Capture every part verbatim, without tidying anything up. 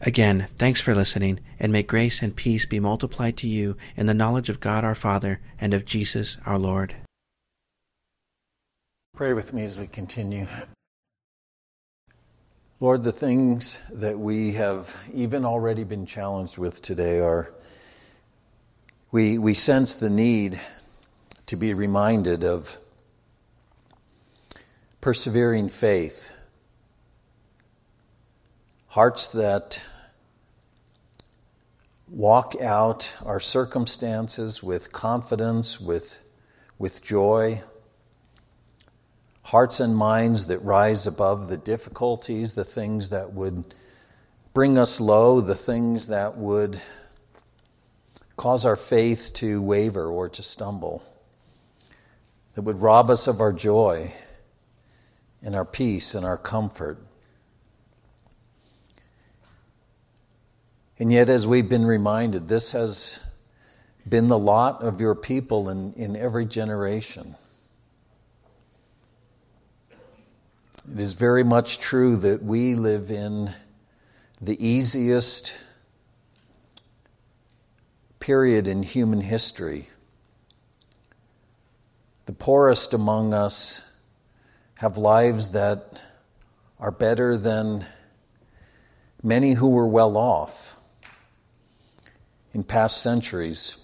Again, thanks for listening, and may grace and peace be multiplied to you in the knowledge of God our Father and of Jesus our Lord. Pray with me as we continue. Lord, the things that we have even already been challenged with today are We we sense the need to be reminded of persevering faith, hearts that walk out our circumstances with confidence, with, with joy, hearts and minds that rise above the difficulties, the things that would bring us low, the things that would cause our faith to waver or to stumble, that would rob us of our joy and our peace and our comfort. And yet, as we've been reminded, this has been the lot of your people in, in every generation. It is very much true that we live in the easiest period in human history. The poorest among us have lives that are better than many who were well off in past centuries.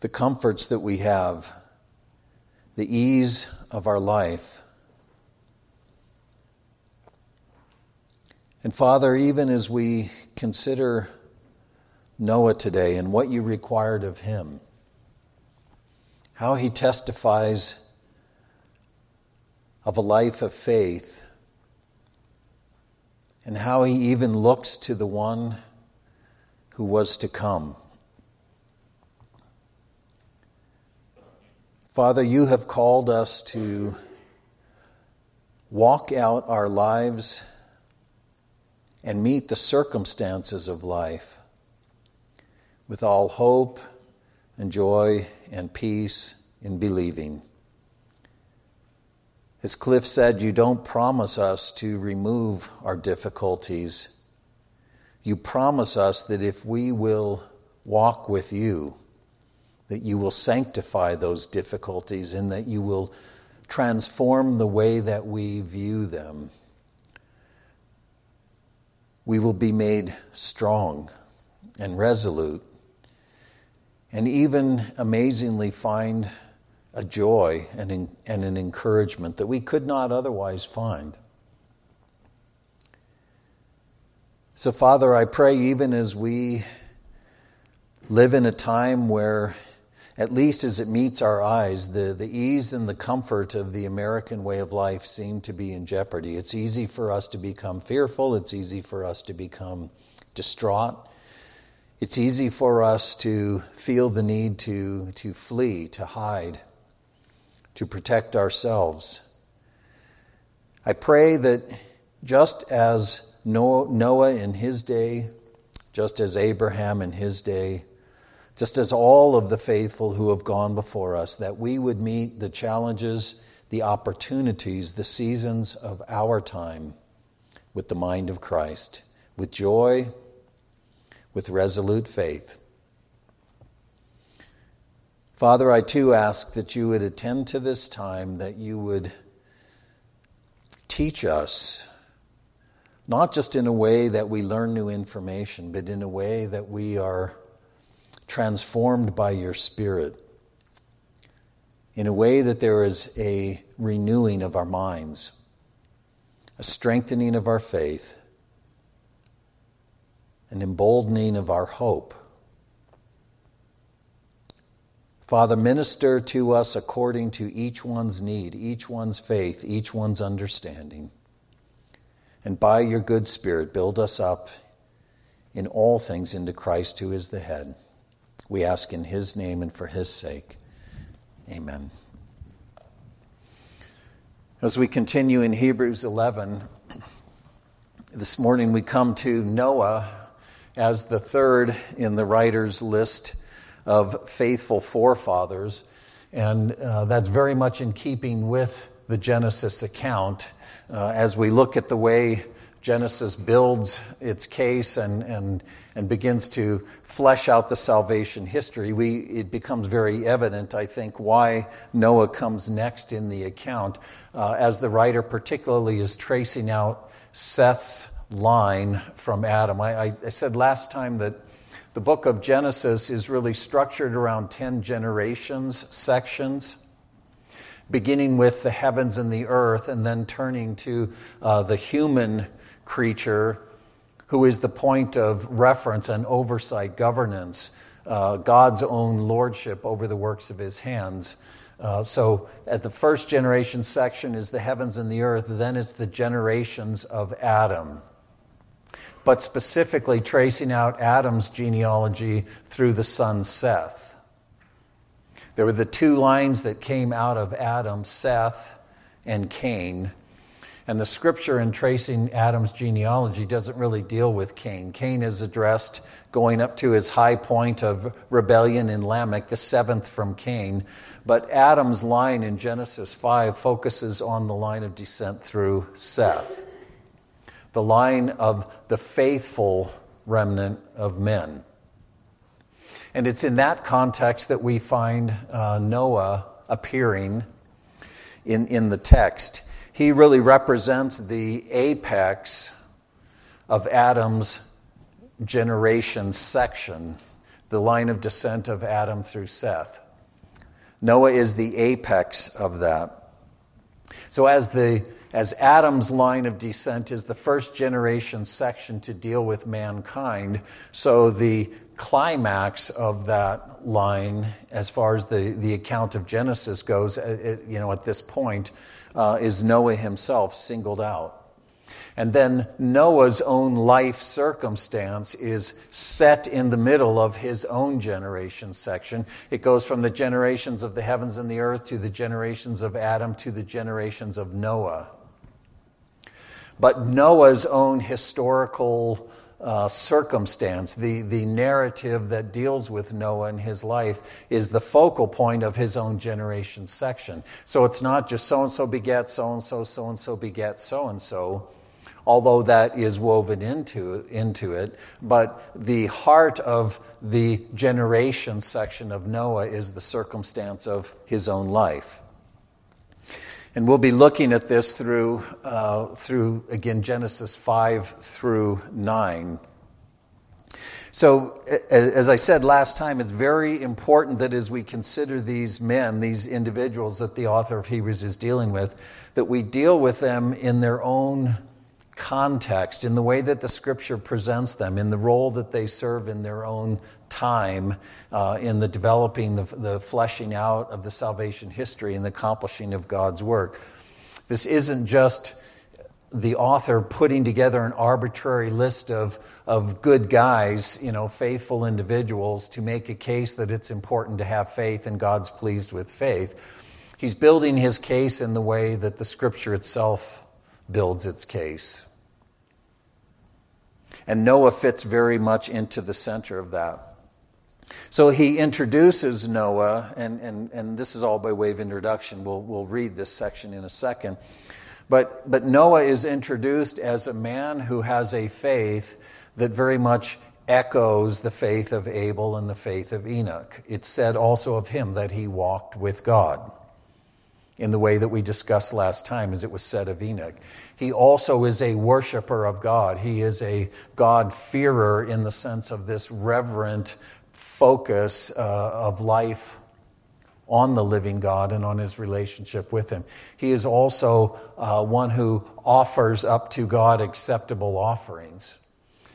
The comforts that we have, the ease of our life. And Father, even as we consider Noah today and what you required of him, how he testifies of a life of faith, and how he even looks to the one who was to come. Father, you have called us to walk out our lives and meet the circumstances of life with all hope and joy and peace in believing. As Cliff said, you don't promise us to remove our difficulties. You promise us that if we will walk with you, that you will sanctify those difficulties and that you will transform the way that we view them. We will be made strong and resolute, and even amazingly find a joy and, in, and an encouragement that we could not otherwise find. So, Father, I pray even as we live in a time where, at least as it meets our eyes, the, the ease and the comfort of the American way of life seem to be in jeopardy. It's easy for us to become fearful. It's easy for us to become distraught. It's easy for us to feel the need to, to flee, to hide, to protect ourselves. I pray that just as Noah in his day, just as Abraham in his day, just as all of the faithful who have gone before us, that we would meet the challenges, the opportunities, the seasons of our time with the mind of Christ, with joy, with resolute faith. Father, I too ask that you would attend to this time, that you would teach us, not just in a way that we learn new information, but in a way that we are transformed by your Spirit, in a way that there is a renewing of our minds, a strengthening of our faith, an emboldening of our hope. Father, minister to us according to each one's need, each one's faith, each one's understanding. and by your good Spirit build us up in all things into Christ, who is the head. We ask in his name and for his sake. Amen. As we continue in Hebrews eleven, this morning we come to Noah as the third in the writer's list of faithful forefathers, and uh, that's very much in keeping with the Genesis account. Uh, as we look at the way Genesis builds its case and and and begins to flesh out the salvation history, we it becomes very evident, I think, why Noah comes next in the account, uh, as the writer particularly is tracing out Seth's line from Adam. I, I said last time that the book of Genesis is really structured around ten generations, sections, beginning with the heavens and the earth, and then turning to uh, the human creature, who is the point of reference and oversight, governance, uh, God's own lordship over the works of his hands. Uh, so at the first generation section is the heavens and the earth, then it's the generations of Adam, but specifically tracing out Adam's genealogy through the son Seth. There were the two lines that came out of Adam, Seth and Cain. And the scripture in tracing Adam's genealogy doesn't really deal with Cain. Cain is addressed going up to his high point of rebellion in Lamech, the seventh from Cain. But Adam's line in Genesis five focuses on the line of descent through Seth, the line of the faithful remnant of men. And it's in that context that we find uh, Noah appearing in, in the text. He really represents the apex of Adam's generation section, the line of descent of Adam through Seth. Noah is the apex of that. So as the as Adam's line of descent is the first generation section to deal with mankind, so the climax of that line, as far as the, the account of Genesis goes, it, you know, at this point, uh, is Noah himself singled out. And then Noah's own life circumstance is set in the middle of his own generation section. It goes from the generations of the heavens and the earth to the generations of Adam to the generations of Noah. But Noah's own historical Uh, circumstance, the, the narrative that deals with Noah and his life, is the focal point of his own generation section. So it's not just so-and-so begat so-and-so, so-and-so begat so-and-so, although that is woven into, into it, but the heart of the generation section of Noah is the circumstance of his own life. And we'll be looking at this through, uh, through again, Genesis five through nine. So, as I said last time, it's very important that as we consider these men, these individuals that the author of Hebrews is dealing with, that we deal with them in their own context, in the way that the Scripture presents them, in the role that they serve in their own time, uh, in the developing, the, the fleshing out of the salvation history and the accomplishing of God's work. This isn't just the author putting together an arbitrary list of, of good guys, you know, faithful individuals to make a case that it's important to have faith and God's pleased with faith. He's building his case in the way that the Scripture itself builds its case. And Noah fits very much into the center of that. So he introduces Noah, and, and, and this is all by way of introduction. We'll, we'll read this section in a second. But, but Noah is introduced as a man who has a faith that very much echoes the faith of Abel and the faith of Enoch. It's said also of him that he walked with God, in the way that we discussed last time, as it was said of Enoch. He also is a worshiper of God. He is a God-fearer in the sense of this reverent focus uh, of life on the living God and on his relationship with him. He is also uh, one who offers up to God acceptable offerings.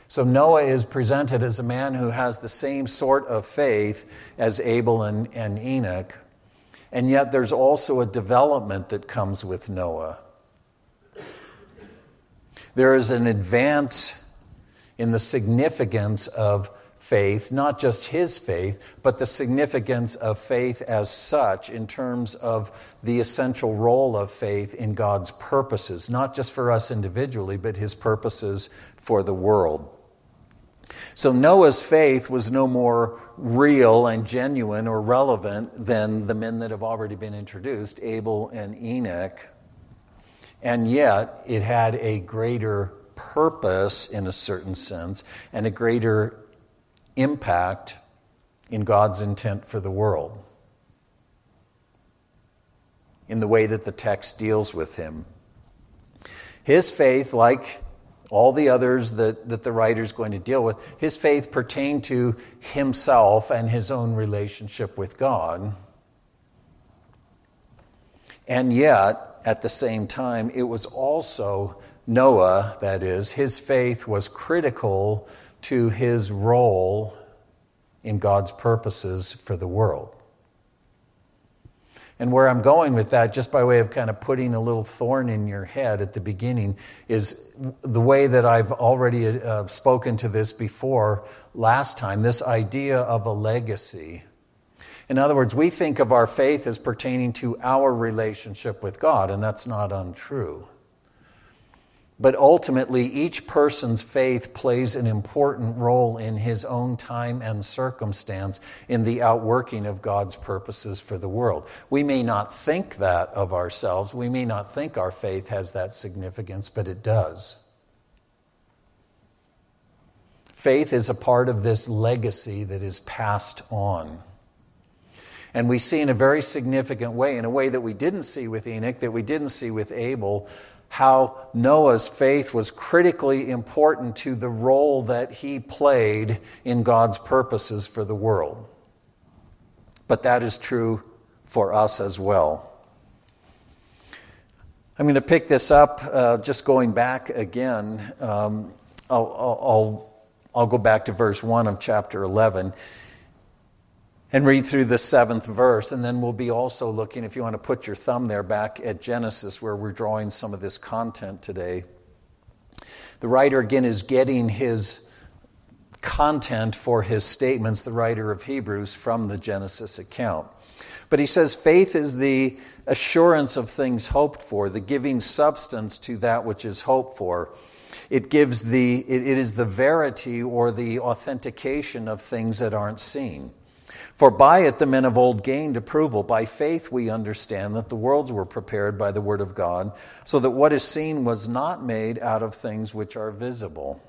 So Noah is presented as a man who has the same sort of faith as Abel and, and Enoch. And yet there's also a development that comes with Noah. There is an advance in the significance of faith, not just his faith, but the significance of faith as such in terms of the essential role of faith in God's purposes, not just for us individually, but his purposes for the world. So Noah's faith was no more real and genuine or relevant than the men that have already been introduced, Abel and Enoch, and yet it had a greater purpose in a certain sense and a greater impact in God's intent for the world in the way that the text deals with him. His faith, like all the others that, that the writer's going to deal with, his faith pertained to himself and his own relationship with God. And yet, at the same time, it was also Noah, that is, his faith was critical to his role in God's purposes for the world. And where I'm going with that, just by way of kind of putting a little thorn in your head at the beginning, is the way that I've already uh, spoken to this before last time, this idea of a legacy. In other words, we think of our faith as pertaining to our relationship with God, and that's not untrue. But ultimately, each person's faith plays an important role in his own time and circumstance in the outworking of God's purposes for the world. We may not think that of ourselves. We may not think our faith has that significance, but it does. Faith is a part of this legacy that is passed on. And we see in a very significant way, in a way that we didn't see with Enoch, that we didn't see with Abel, how Noah's faith was critically important to the role that he played in God's purposes for the world. But that is true for us as well. I'm going to pick this up, uh, just going back again. Um, I'll, I'll, I'll go back to verse one of chapter eleven. And read through the seventh verse, and then we'll be also looking, if you want to put your thumb there, back at Genesis, where we're drawing some of this content today. The writer, again, is getting his content for his statements, the writer of Hebrews, from the Genesis account. But he says, faith is the assurance of things hoped for, the giving substance to that which is hoped for. It gives the, it is the verity or the authentication of things that aren't seen. For by it the men of old gained approval. By faith we understand that the worlds were prepared by the word of God, so that what is seen was not made out of things which are visible.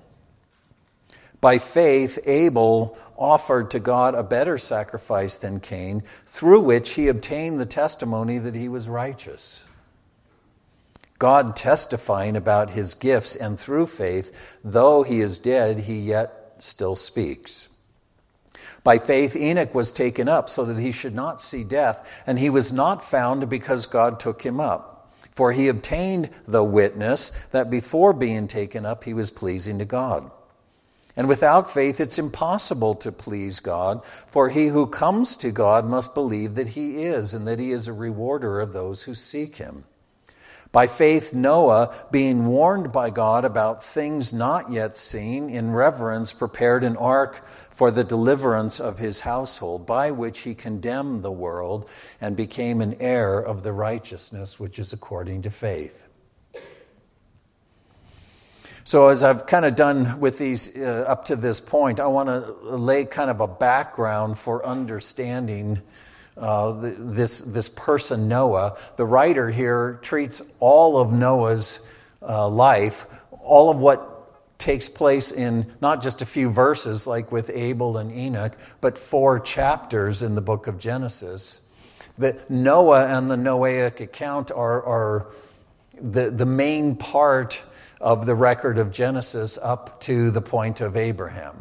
By faith Abel offered to God a better sacrifice than Cain, through which he obtained the testimony that he was righteous. God testifying about his gifts, and through faith, though he is dead, he yet still speaks. By faith, Enoch was taken up so that he should not see death, and he was not found because God took him up. For he obtained the witness that before being taken up, he was pleasing to God. And without faith, it's impossible to please God, for he who comes to God must believe that he is, and that he is a rewarder of those who seek him. By faith, Noah, being warned by God about things not yet seen, in reverence prepared an ark for the deliverance of his household, by which he condemned the world and became an heir of the righteousness which is according to faith. So as I've kind of done with these uh, up to this point, I want to lay kind of a background for understanding Uh, this this person Noah. The writer here treats all of Noah's uh, life, all of what takes place in not just a few verses like with Abel and Enoch, but four chapters in the book of Genesis. That Noah and the Noahic account are, are the, the main part of the record of Genesis up to the point of Abraham.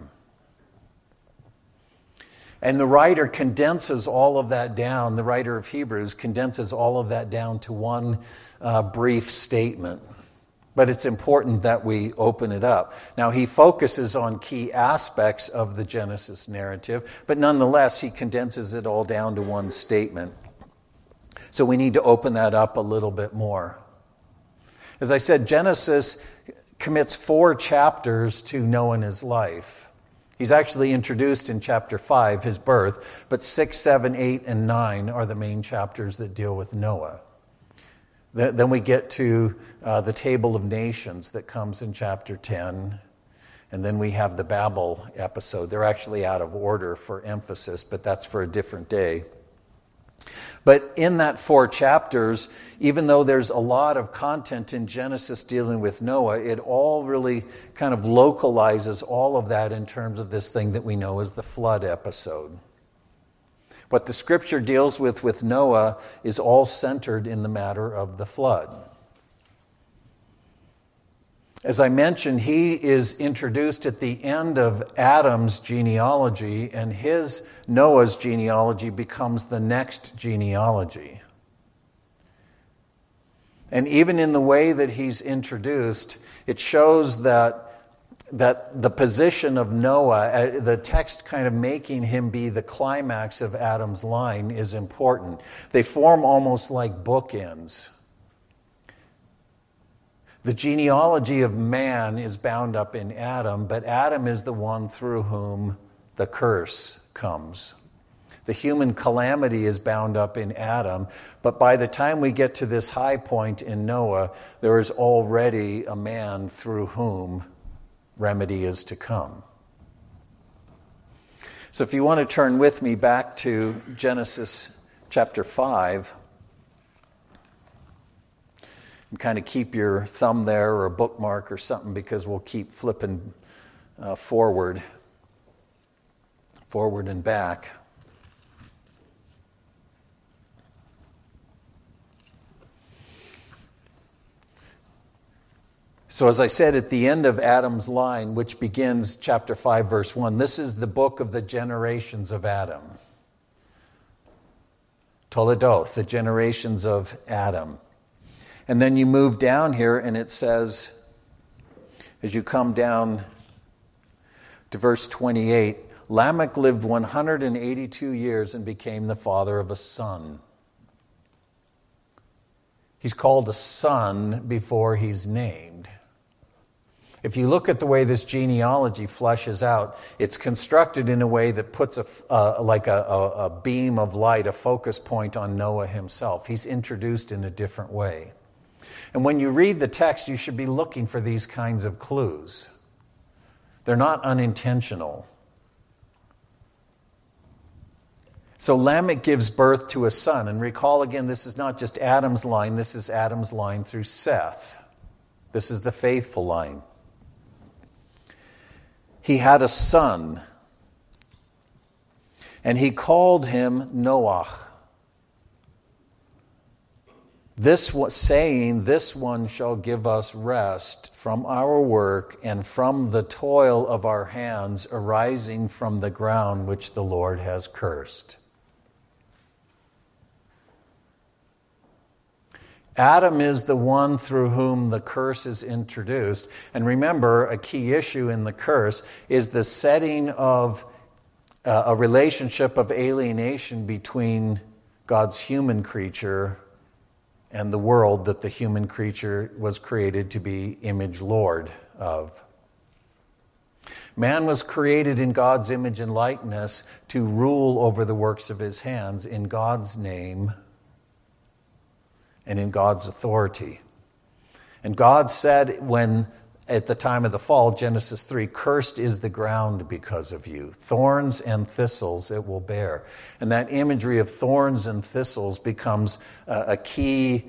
And the writer condenses all of that down, the writer of Hebrews condenses all of that down to one uh, brief statement. But it's important that we open it up. Now, he focuses on key aspects of the Genesis narrative, but nonetheless, he condenses it all down to one statement. So we need to open that up a little bit more. As I said, Genesis commits four chapters to Noah and his life. He's actually introduced in chapter five, his birth, but six, seven, eight, and nine are the main chapters that deal with Noah. Then we get to uh, the Table of Nations that comes in chapter ten, and then we have the Babel episode. They're actually out of order for emphasis, but that's for a different day. But in that four chapters, even though there's a lot of content in Genesis dealing with Noah, it all really kind of localizes all of that in terms of this thing that we know as the flood episode. What the scripture deals with with Noah is all centered in the matter of the flood. As I mentioned, he is introduced at the end of Adam's genealogy, and his Noah's genealogy becomes the next genealogy. And even in the way that he's introduced, it shows that that the position of Noah, the text kind of making him be the climax of Adam's line, is important. They form almost like bookends. The genealogy of man is bound up in Adam, but Adam is the one through whom the curse comes. The human calamity is bound up in Adam, but by the time we get to this high point in Noah, there is already a man through whom remedy is to come. So if you want to turn with me back to Genesis chapter five, and kind of keep your thumb there or a bookmark or something, because we'll keep flipping uh, forward, forward and back. So as I said, at the end of Adam's line, which begins chapter five, verse one, this is the book of the generations of Adam. Toledoth, the generations of Adam. And then you move down here and it says, as you come down to verse twenty-eight, Lamech lived one hundred eighty-two years and became the father of a son. He's called a son before he's named. If you look at the way this genealogy fleshes out, it's constructed in a way that puts a uh, like a, a, a beam of light, a focus point on Noah himself. He's introduced in a different way. And when you read the text, you should be looking for these kinds of clues. They're not unintentional. So Lamech gives birth to a son. And recall again, this is not just Adam's line. This is Adam's line through Seth. This is the faithful line. He had a son. And he called him Noah. This was saying, this one shall give us rest from our work and from the toil of our hands arising from the ground which the Lord has cursed. Adam is the one through whom the curse is introduced. And remember, a key issue in the curse is the setting of a relationship of alienation between God's human creature and the world that the human creature was created to be image lord of. Man was created in God's image and likeness to rule over the works of his hands in God's name and in God's authority. And God said when, at the time of the fall, Genesis three, cursed is the ground because of you. Thorns and thistles it will bear. And that imagery of thorns and thistles becomes a key,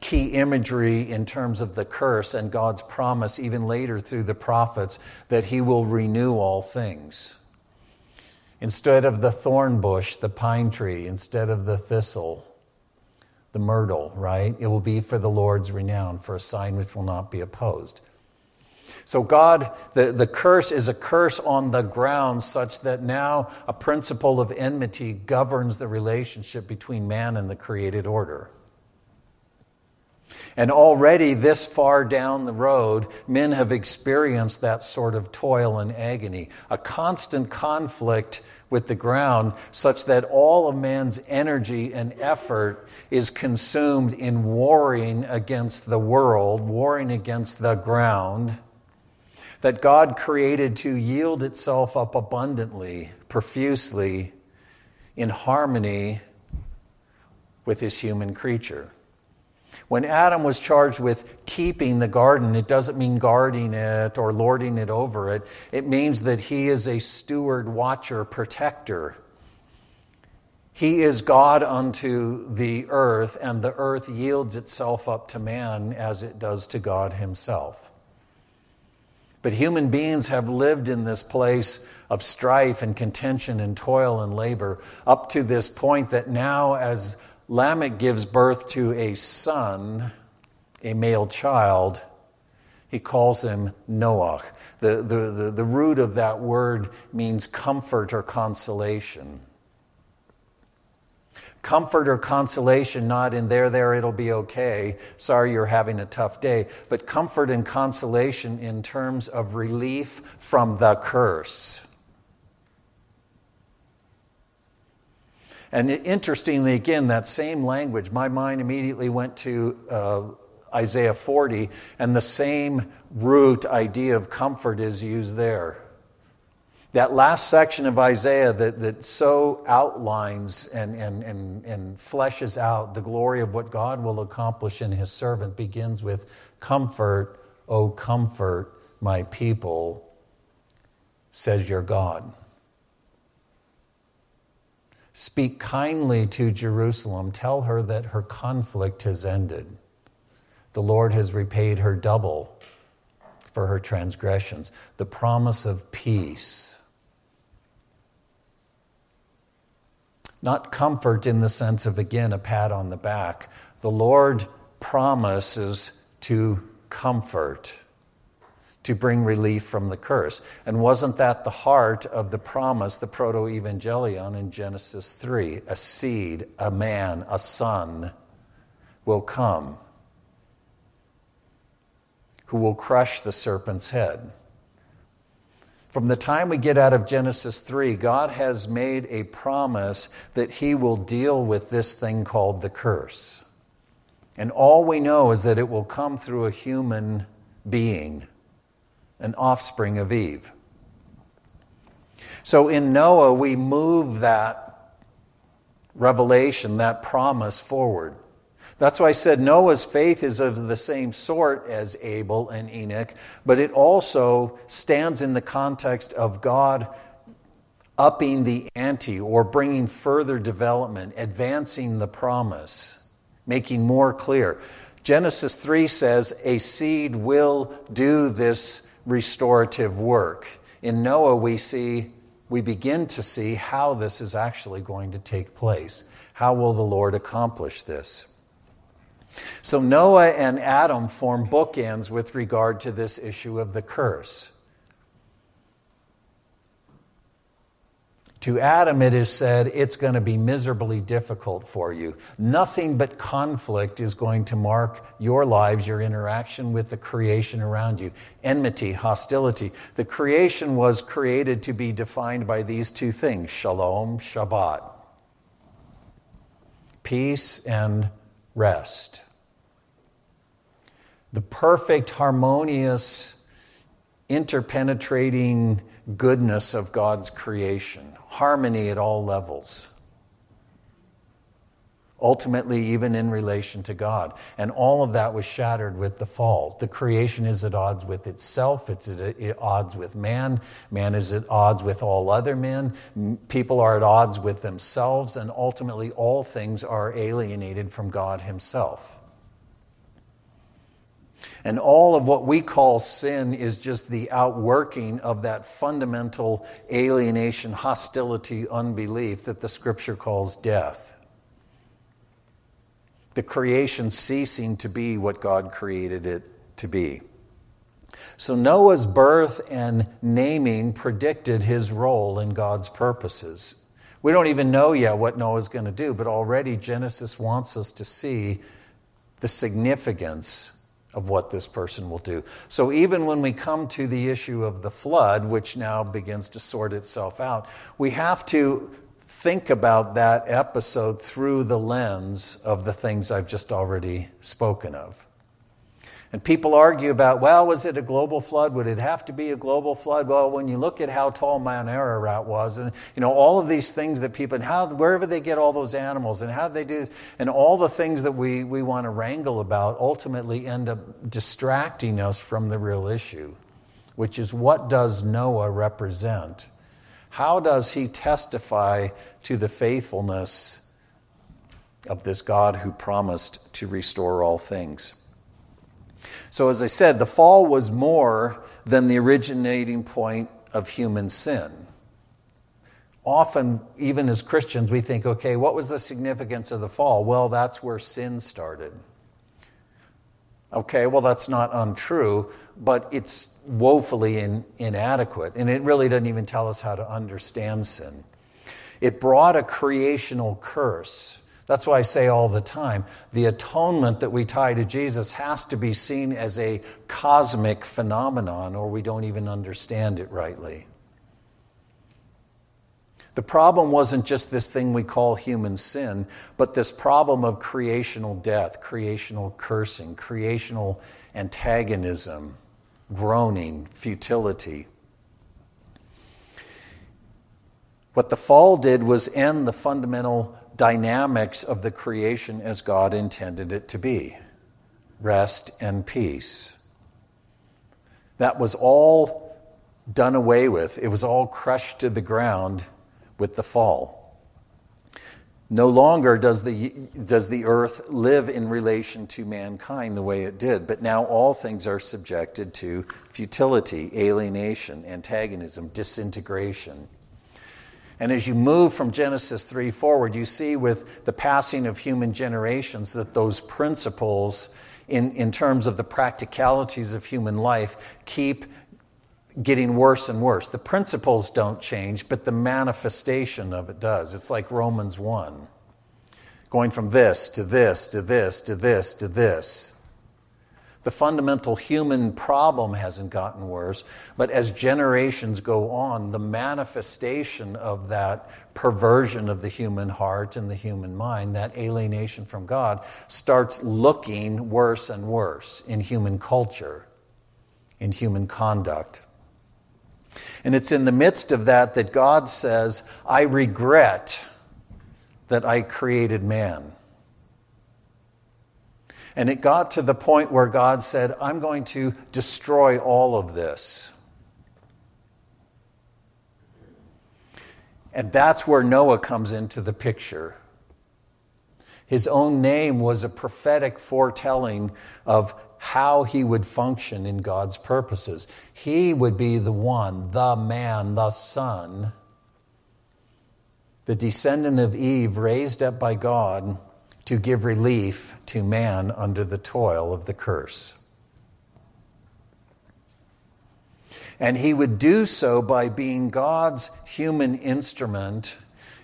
key imagery in terms of the curse and God's promise, even later through the prophets, that he will renew all things. Instead of the thorn bush, the pine tree. Instead of the thistle, the myrtle, right? It will be for the Lord's renown, for a sign which will not be opposed. So God, the, the curse is a curse on the ground such that now a principle of enmity governs the relationship between man and the created order. And already this far down the road, men have experienced that sort of toil and agony, a constant conflict with the ground such that all of man's energy and effort is consumed in warring against the world, warring against the ground, that God created to yield itself up abundantly, profusely, in harmony with his human creature. When Adam was charged with keeping the garden, it doesn't mean guarding it or lording it over it. It means that he is a steward, watcher, protector. He is God unto the earth, and the earth yields itself up to man as it does to God himself. But human beings have lived in this place of strife and contention and toil and labor up to this point that now, as Lamech gives birth to a son, a male child, he calls him Noah. The, the, the, the root of that word means comfort or consolation. Comfort or consolation, not in there, there, it'll be okay, sorry you're having a tough day, but comfort and consolation in terms of relief from the curse. And interestingly, again, that same language, my mind immediately went to uh, Isaiah forty, and the same root idea of comfort is used there. That last section of Isaiah that, that so outlines and, and, and, and fleshes out the glory of what God will accomplish in his servant begins with, "Comfort, O comfort my people, says your God. Speak kindly to Jerusalem. Tell her that her conflict has ended. The Lord has repaid her double for her transgressions." The promise of peace. Not comfort in the sense of, again, a pat on the back. The Lord promises to comfort, to bring relief from the curse. And wasn't that the heart of the promise, the protoevangelion in Genesis three? A seed, a man, a son will come who will crush the serpent's head. From the time we get out of Genesis three, God has made a promise that he will deal with this thing called the curse. And all we know is that it will come through a human being, an offspring of Eve. So in Noah, we move that revelation, that promise forward. That's why I said Noah's faith is of the same sort as Abel and Enoch, but it also stands in the context of God upping the ante or bringing further development, advancing the promise, making more clear. Genesis three says a seed will do this restorative work. In Noah, we see, we begin to see how this is actually going to take place. How will the Lord accomplish this? So Noah and Adam form bookends with regard to this issue of the curse. To Adam, it is said, it's going to be miserably difficult for you. Nothing but conflict is going to mark your lives, your interaction with the creation around you. Enmity, hostility. The creation was created to be defined by these two things, Shalom, Shabbat. Peace and rest. The perfect, harmonious, interpenetrating goodness of God's creation. Harmony at all levels. Ultimately, even in relation to God. And all of that was shattered with the fall. The creation is at odds with itself. It's at odds with man. Man is at odds with all other men. People are at odds with themselves. And ultimately, all things are alienated from God himself. And all of what we call sin is just the outworking of that fundamental alienation, hostility, unbelief that the Scripture calls death. The creation ceasing to be what God created it to be. So Noah's birth and naming predicted his role in God's purposes. We don't even know yet what Noah's going to do, but already Genesis wants us to see the significance of what this person will do. So even when we come to the issue of the flood, which now begins to sort itself out, we have to think about that episode through the lens of the things I've just already spoken of. And people argue about, well, was it a global flood? Would it have to be a global flood? Well, when you look at how tall Mount Ararat was, and you know all of these things that people, and how wherever they get all those animals, and how they do this, and all the things that we we want to wrangle about ultimately end up distracting us from the real issue, which is, what does Noah represent? How does he testify to the faithfulness of this God who promised to restore all things? So as I said, the fall was more than the originating point of human sin. Often, even as Christians, we think, okay, what was the significance of the fall? Well, that's where sin started. Okay, well, that's not untrue, but it's woefully in, inadequate, and it really doesn't even tell us how to understand sin. It brought a creational curse. That's why I say all the time, the atonement that we tie to Jesus has to be seen as a cosmic phenomenon, or we don't even understand it rightly. The problem wasn't just this thing we call human sin, but this problem of creational death, creational cursing, creational antagonism, groaning, futility. What the fall did was end the fundamental dynamics of the creation as God intended it to be. Rest and peace. That was all done away with. It was all crushed to the ground with the fall. No longer does the does the earth live in relation to mankind the way it did, but now all things are subjected to futility, alienation, antagonism, disintegration. And as you move from Genesis three forward, you see with the passing of human generations that those principles, in, in terms of the practicalities of human life, keep getting worse and worse. The principles don't change, but the manifestation of it does. It's like Romans one, going from this to this to this to this to this. The fundamental human problem hasn't gotten worse, but as generations go on, the manifestation of that perversion of the human heart and the human mind, that alienation from God, starts looking worse and worse in human culture, in human conduct. And it's in the midst of that that God says, I regret that I created man. And it got to the point where God said, I'm going to destroy all of this. And that's where Noah comes into the picture. His own name was a prophetic foretelling of how he would function in God's purposes. He would be the one, the man, the son, the descendant of Eve, raised up by God to give relief to man under the toil of the curse. And he would do so by being God's human instrument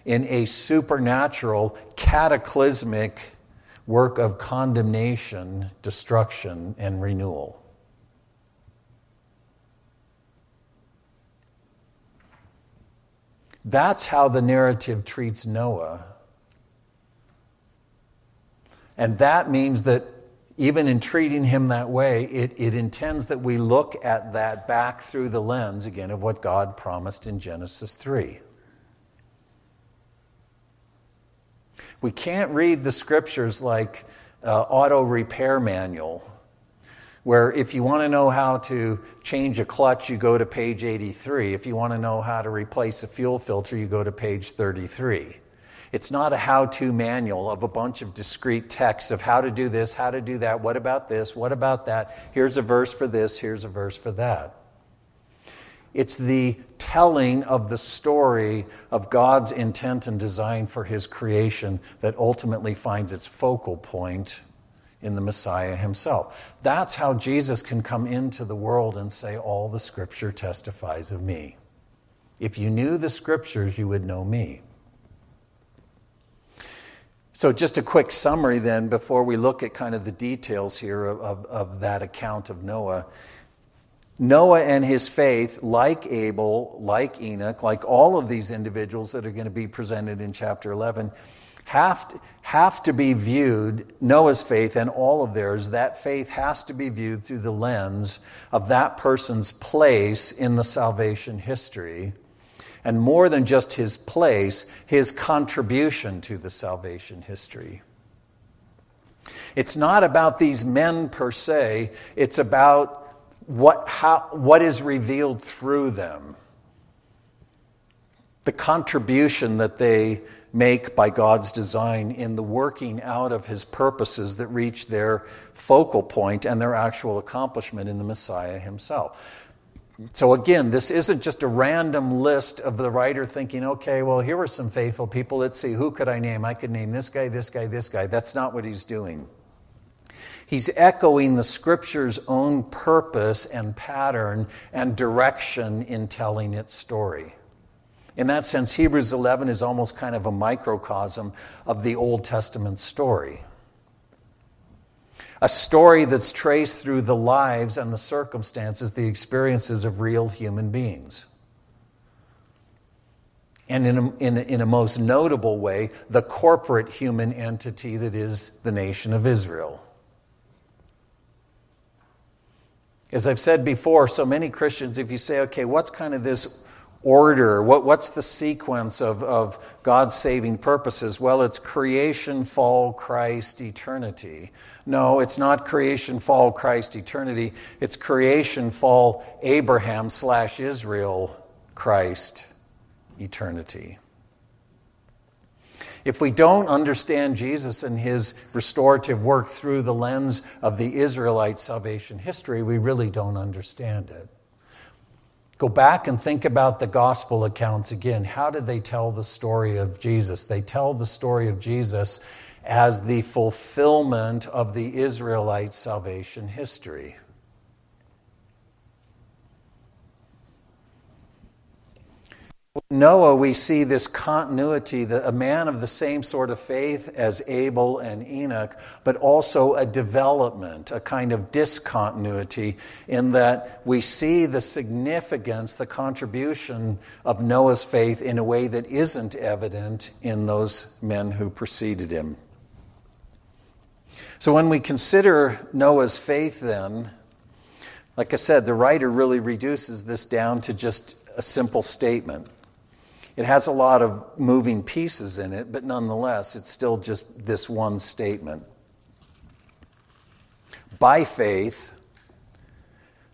in a supernatural, cataclysmic work of condemnation, destruction, and renewal. That's how the narrative treats Noah. And that means that even in treating him that way, it, it intends that we look at that back through the lens, again, of what God promised in Genesis three. We can't read the scriptures like an auto repair manual, where if you want to know how to change a clutch, you go to page eighty-three. If you want to know how to replace a fuel filter, you go to page thirty-three. It's not a how-to manual of a bunch of discrete texts of how to do this, how to do that, what about this, what about that, here's a verse for this, here's a verse for that. It's the telling of the story of God's intent and design for his creation that ultimately finds its focal point in the Messiah himself. That's how Jesus can come into the world and say, all the scripture testifies of me. If you knew the scriptures, you would know me. So just a quick summary then before we look at kind of the details here of, of, of that account of Noah. Noah and his faith, like Abel, like Enoch, like all of these individuals that are going to be presented in chapter eleven, have to, have to be viewed, Noah's faith and all of theirs, that faith has to be viewed through the lens of that person's place in the salvation history. And more than just his place, his contribution to the salvation history. It's not about these men per se. It's about what, how, what is revealed through them. The contribution that they make by God's design in the working out of his purposes that reach their focal point and their actual accomplishment in the Messiah himself. So again, this isn't just a random list of the writer thinking, okay, well, here are some faithful people. Let's see, who could I name? I could name this guy, this guy, this guy. That's not what he's doing. He's echoing the Scripture's own purpose and pattern and direction in telling its story. In that sense, Hebrews eleven is almost kind of a microcosm of the Old Testament story. A story that's traced through the lives and the circumstances, the experiences of real human beings. And in a, in a, in a most notable way, the corporate human entity that is the nation of Israel. As I've said before, so many Christians, if you say, okay, what's kind of this order, what, what's the sequence of, of God's saving purposes? Well, it's creation, fall, Christ, eternity. No, it's not creation, fall, Christ, eternity. It's creation, fall, Abraham slash Israel, Christ, eternity. If we don't understand Jesus and his restorative work through the lens of the Israelite salvation history, we really don't understand it. Go back and think about the gospel accounts again. How did they tell the story of Jesus? They tell the story of Jesus as the fulfillment of the Israelite salvation history. With Noah, we see this continuity, that a man of the same sort of faith as Abel and Enoch, but also a development, a kind of discontinuity, in that we see the significance, the contribution of Noah's faith in a way that isn't evident in those men who preceded him. So when we consider Noah's faith then, like I said, the writer really reduces this down to just a simple statement. It has a lot of moving pieces in it, but nonetheless, it's still just this one statement. By faith,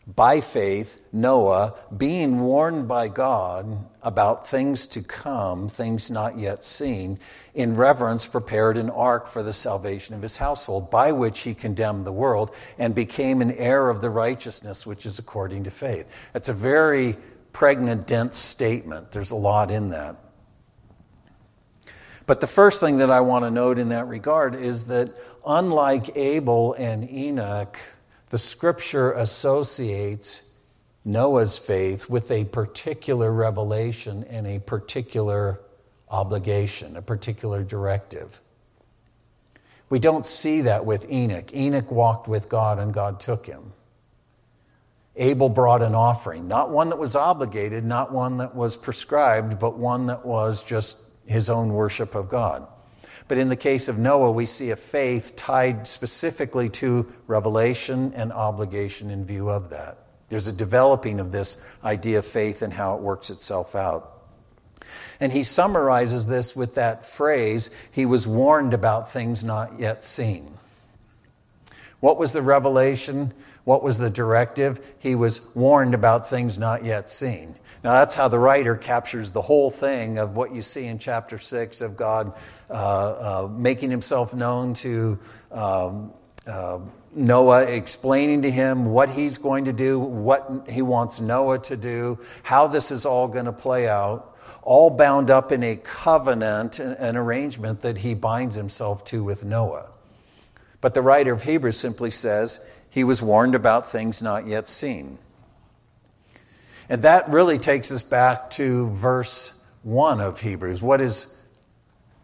by faith, Noah, being warned by God about things to come, things not yet seen, in reverence prepared an ark for the salvation of his household, by which he condemned the world and became an heir of the righteousness which is according to faith. That's a very pregnant, dense statement. There's a lot in that. But the first thing that I want to note in that regard is that unlike Abel and Enoch, the Scripture associates Noah's faith with a particular revelation and a particular obligation, a particular directive. We don't see that with Enoch. Enoch walked with God and God took him. Abel brought an offering, not one that was obligated, not one that was prescribed, but one that was just his own worship of God. But in the case of Noah, we see a faith tied specifically to revelation and obligation in view of that. There's a developing of this idea of faith and how it works itself out. And he summarizes this with that phrase, he was warned about things not yet seen. What was the revelation? What was the directive? He was warned about things not yet seen. Now, that's how the writer captures the whole thing of what you see in chapter six of God uh, uh, making himself known to um, uh, Noah, explaining to him what he's going to do, what he wants Noah to do, how this is all going to play out, all bound up in a covenant, an arrangement that he binds himself to with Noah. But the writer of Hebrews simply says, he was warned about things not yet seen. And that really takes us back to verse one of Hebrews. What is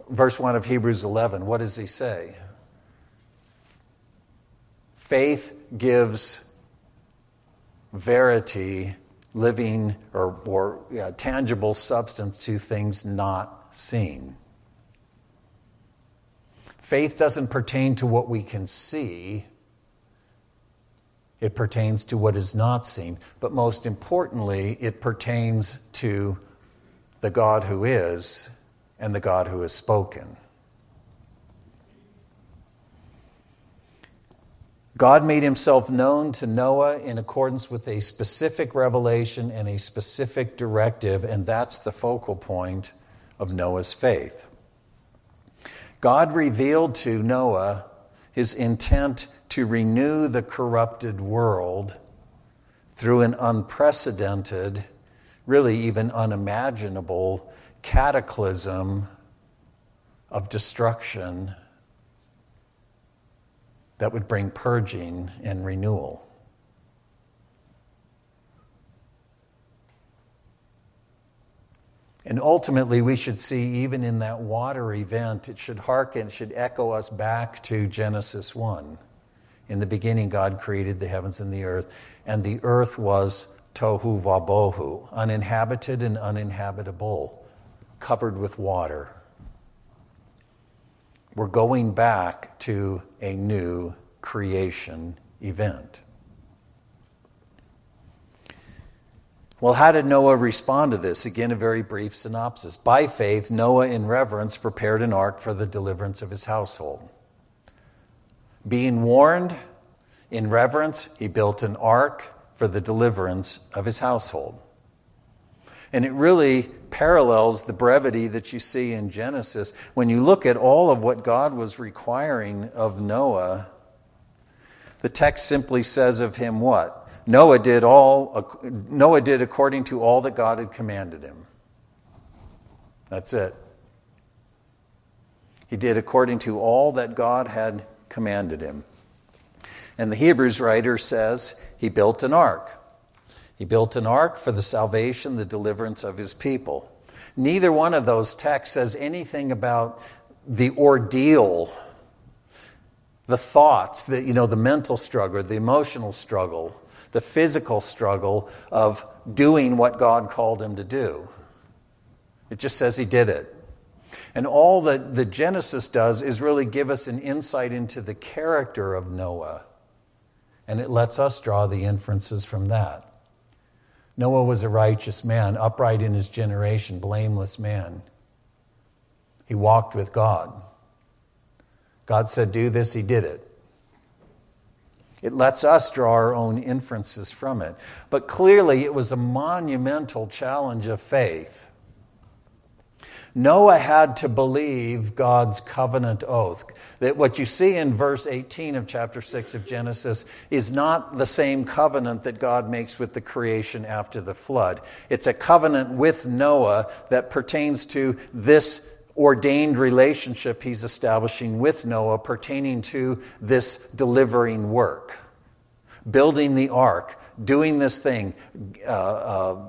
verse one of Hebrews eleven? What does he say? Faith gives verity, living or, or yeah, tangible substance to things not seen. Faith doesn't pertain to what we can see. It pertains to what is not seen. But most importantly, it pertains to the God who is and the God who has spoken. God made himself known to Noah in accordance with a specific revelation and a specific directive, and that's the focal point of Noah's faith. God revealed to Noah his intent to renew the corrupted world through an unprecedented, really even unimaginable, cataclysm of destruction that would bring purging and renewal. And ultimately, we should see, even in that water event, it should hearken, it should echo us back to Genesis one. In the beginning, God created the heavens and the earth, and the earth was tohu wabohu, uninhabited and uninhabitable, covered with water. We're going back to a new creation event. Well, how did Noah respond to this? Again, a very brief synopsis. By faith, Noah, in reverence, prepared an ark for the deliverance of his household. Being warned, in reverence, he built an ark for the deliverance of his household. And it really parallels the brevity that you see in Genesis. When you look at all of what God was requiring of Noah, the text simply says of him what? Noah did all. Noah did according to all that God had commanded him. That's it. He did according to all that God had commanded him. And the Hebrews writer says he built an ark. He built an ark for the salvation, the deliverance of his people. Neither one of those texts says anything about the ordeal, the thoughts, the, you know, the mental struggle, the emotional struggle, the physical struggle of doing what God called him to do. It just says he did it. And all that the Genesis does is really give us an insight into the character of Noah. And it lets us draw the inferences from that. Noah was a righteous man, upright in his generation, blameless man. He walked with God. God said, do this, he did it. It lets us draw our own inferences from it. But clearly, it was a monumental challenge of faith. Noah had to believe God's covenant oath. That what you see in verse eighteen of chapter six of Genesis is not the same covenant that God makes with the creation after the flood. It's a covenant with Noah that pertains to this ordained relationship he's establishing with Noah pertaining to this delivering work. Building the ark, doing this thing, uh, uh,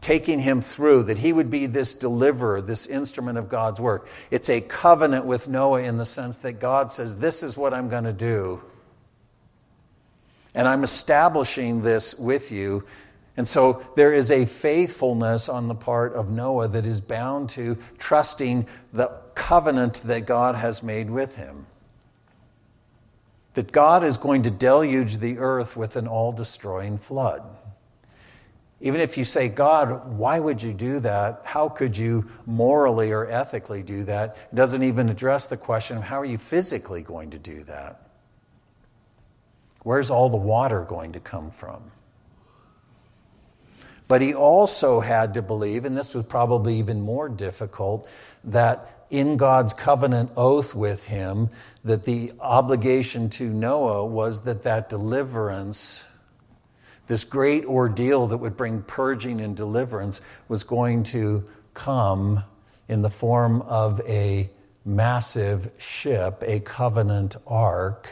taking him through, that he would be this deliverer, this instrument of God's work. It's a covenant with Noah in the sense that God says, this is what I'm going to do. And I'm establishing this with you. And so there is a faithfulness on the part of Noah that is bound to trusting the covenant that God has made with him. That God is going to deluge the earth with an all-destroying flood. Even if you say, God, why would you do that? How could you morally or ethically do that? It doesn't even address the question of how are you physically going to do that? Where's all the water going to come from? But he also had to believe, and this was probably even more difficult, that in God's covenant oath with him, that the obligation to Noah was that that deliverance, this great ordeal that would bring purging and deliverance, was going to come in the form of a massive ship, a covenant ark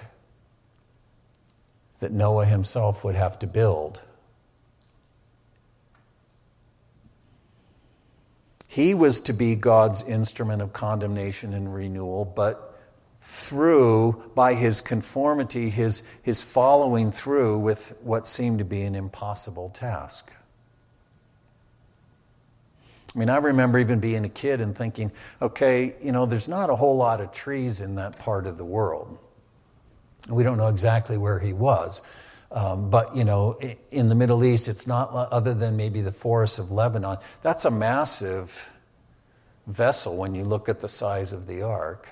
that Noah himself would have to build. He was to be God's instrument of condemnation and renewal, but through, by his conformity, his, his following through with what seemed to be an impossible task. I mean, I remember even being a kid and thinking, okay, you know, there's not a whole lot of trees in that part of the world. We don't know exactly where he was. Um, but, you know, in the Middle East, it's not other than maybe the forests of Lebanon. That's a massive vessel when you look at the size of the ark.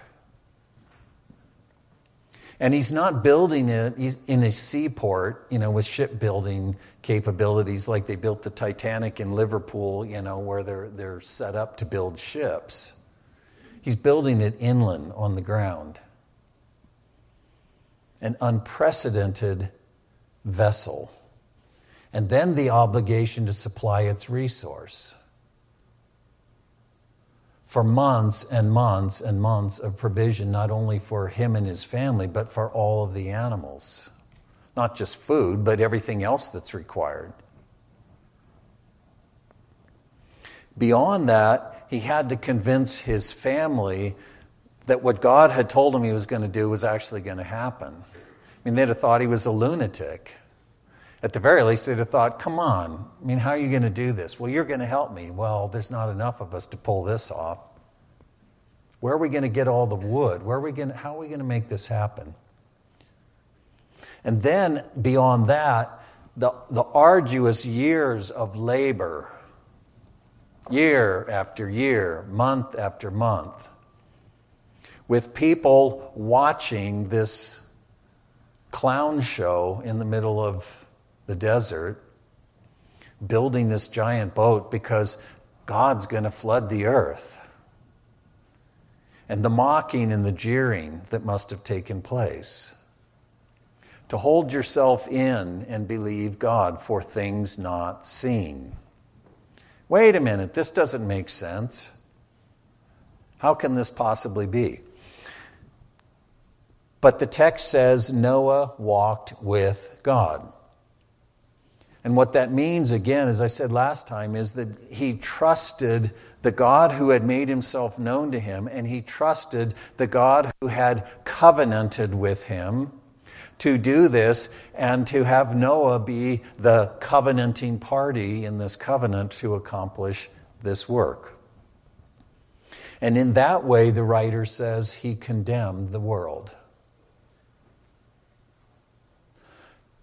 And he's not building it he's in a seaport, you know, with shipbuilding capabilities like they built the Titanic in Liverpool, you know, where they're they're set up to build ships. He's building it inland on the ground. An unprecedented vessel. And then the obligation to supply its resource. For months and months and months of provision, not only for him and his family, but for all of the animals. Not just food, but everything else that's required. Beyond that, he had to convince his family that what God had told him he was going to do was actually going to happen. I mean, they'd have thought he was a lunatic. At the very least, they'd have thought, come on, I mean, how are you going to do this? Well, you're going to help me. Well, there's not enough of us to pull this off. Where are we going to get all the wood? Where are we going to, how are we going to make this happen? And then beyond that, the, the arduous years of labor, year after year, month after month, with people watching this clown show in the middle of the desert, building this giant boat because God's going to flood the earth. And the mocking and the jeering that must have taken place. To hold yourself in and believe God for things not seen. Wait a minute, this doesn't make sense. How can this possibly be? But the text says Noah walked with God. And what that means, again, as I said last time, is that he trusted the God who had made himself known to him, and he trusted the God who had covenanted with him to do this and to have Noah be the covenanting party in this covenant to accomplish this work. And in that way, the writer says he condemned the world.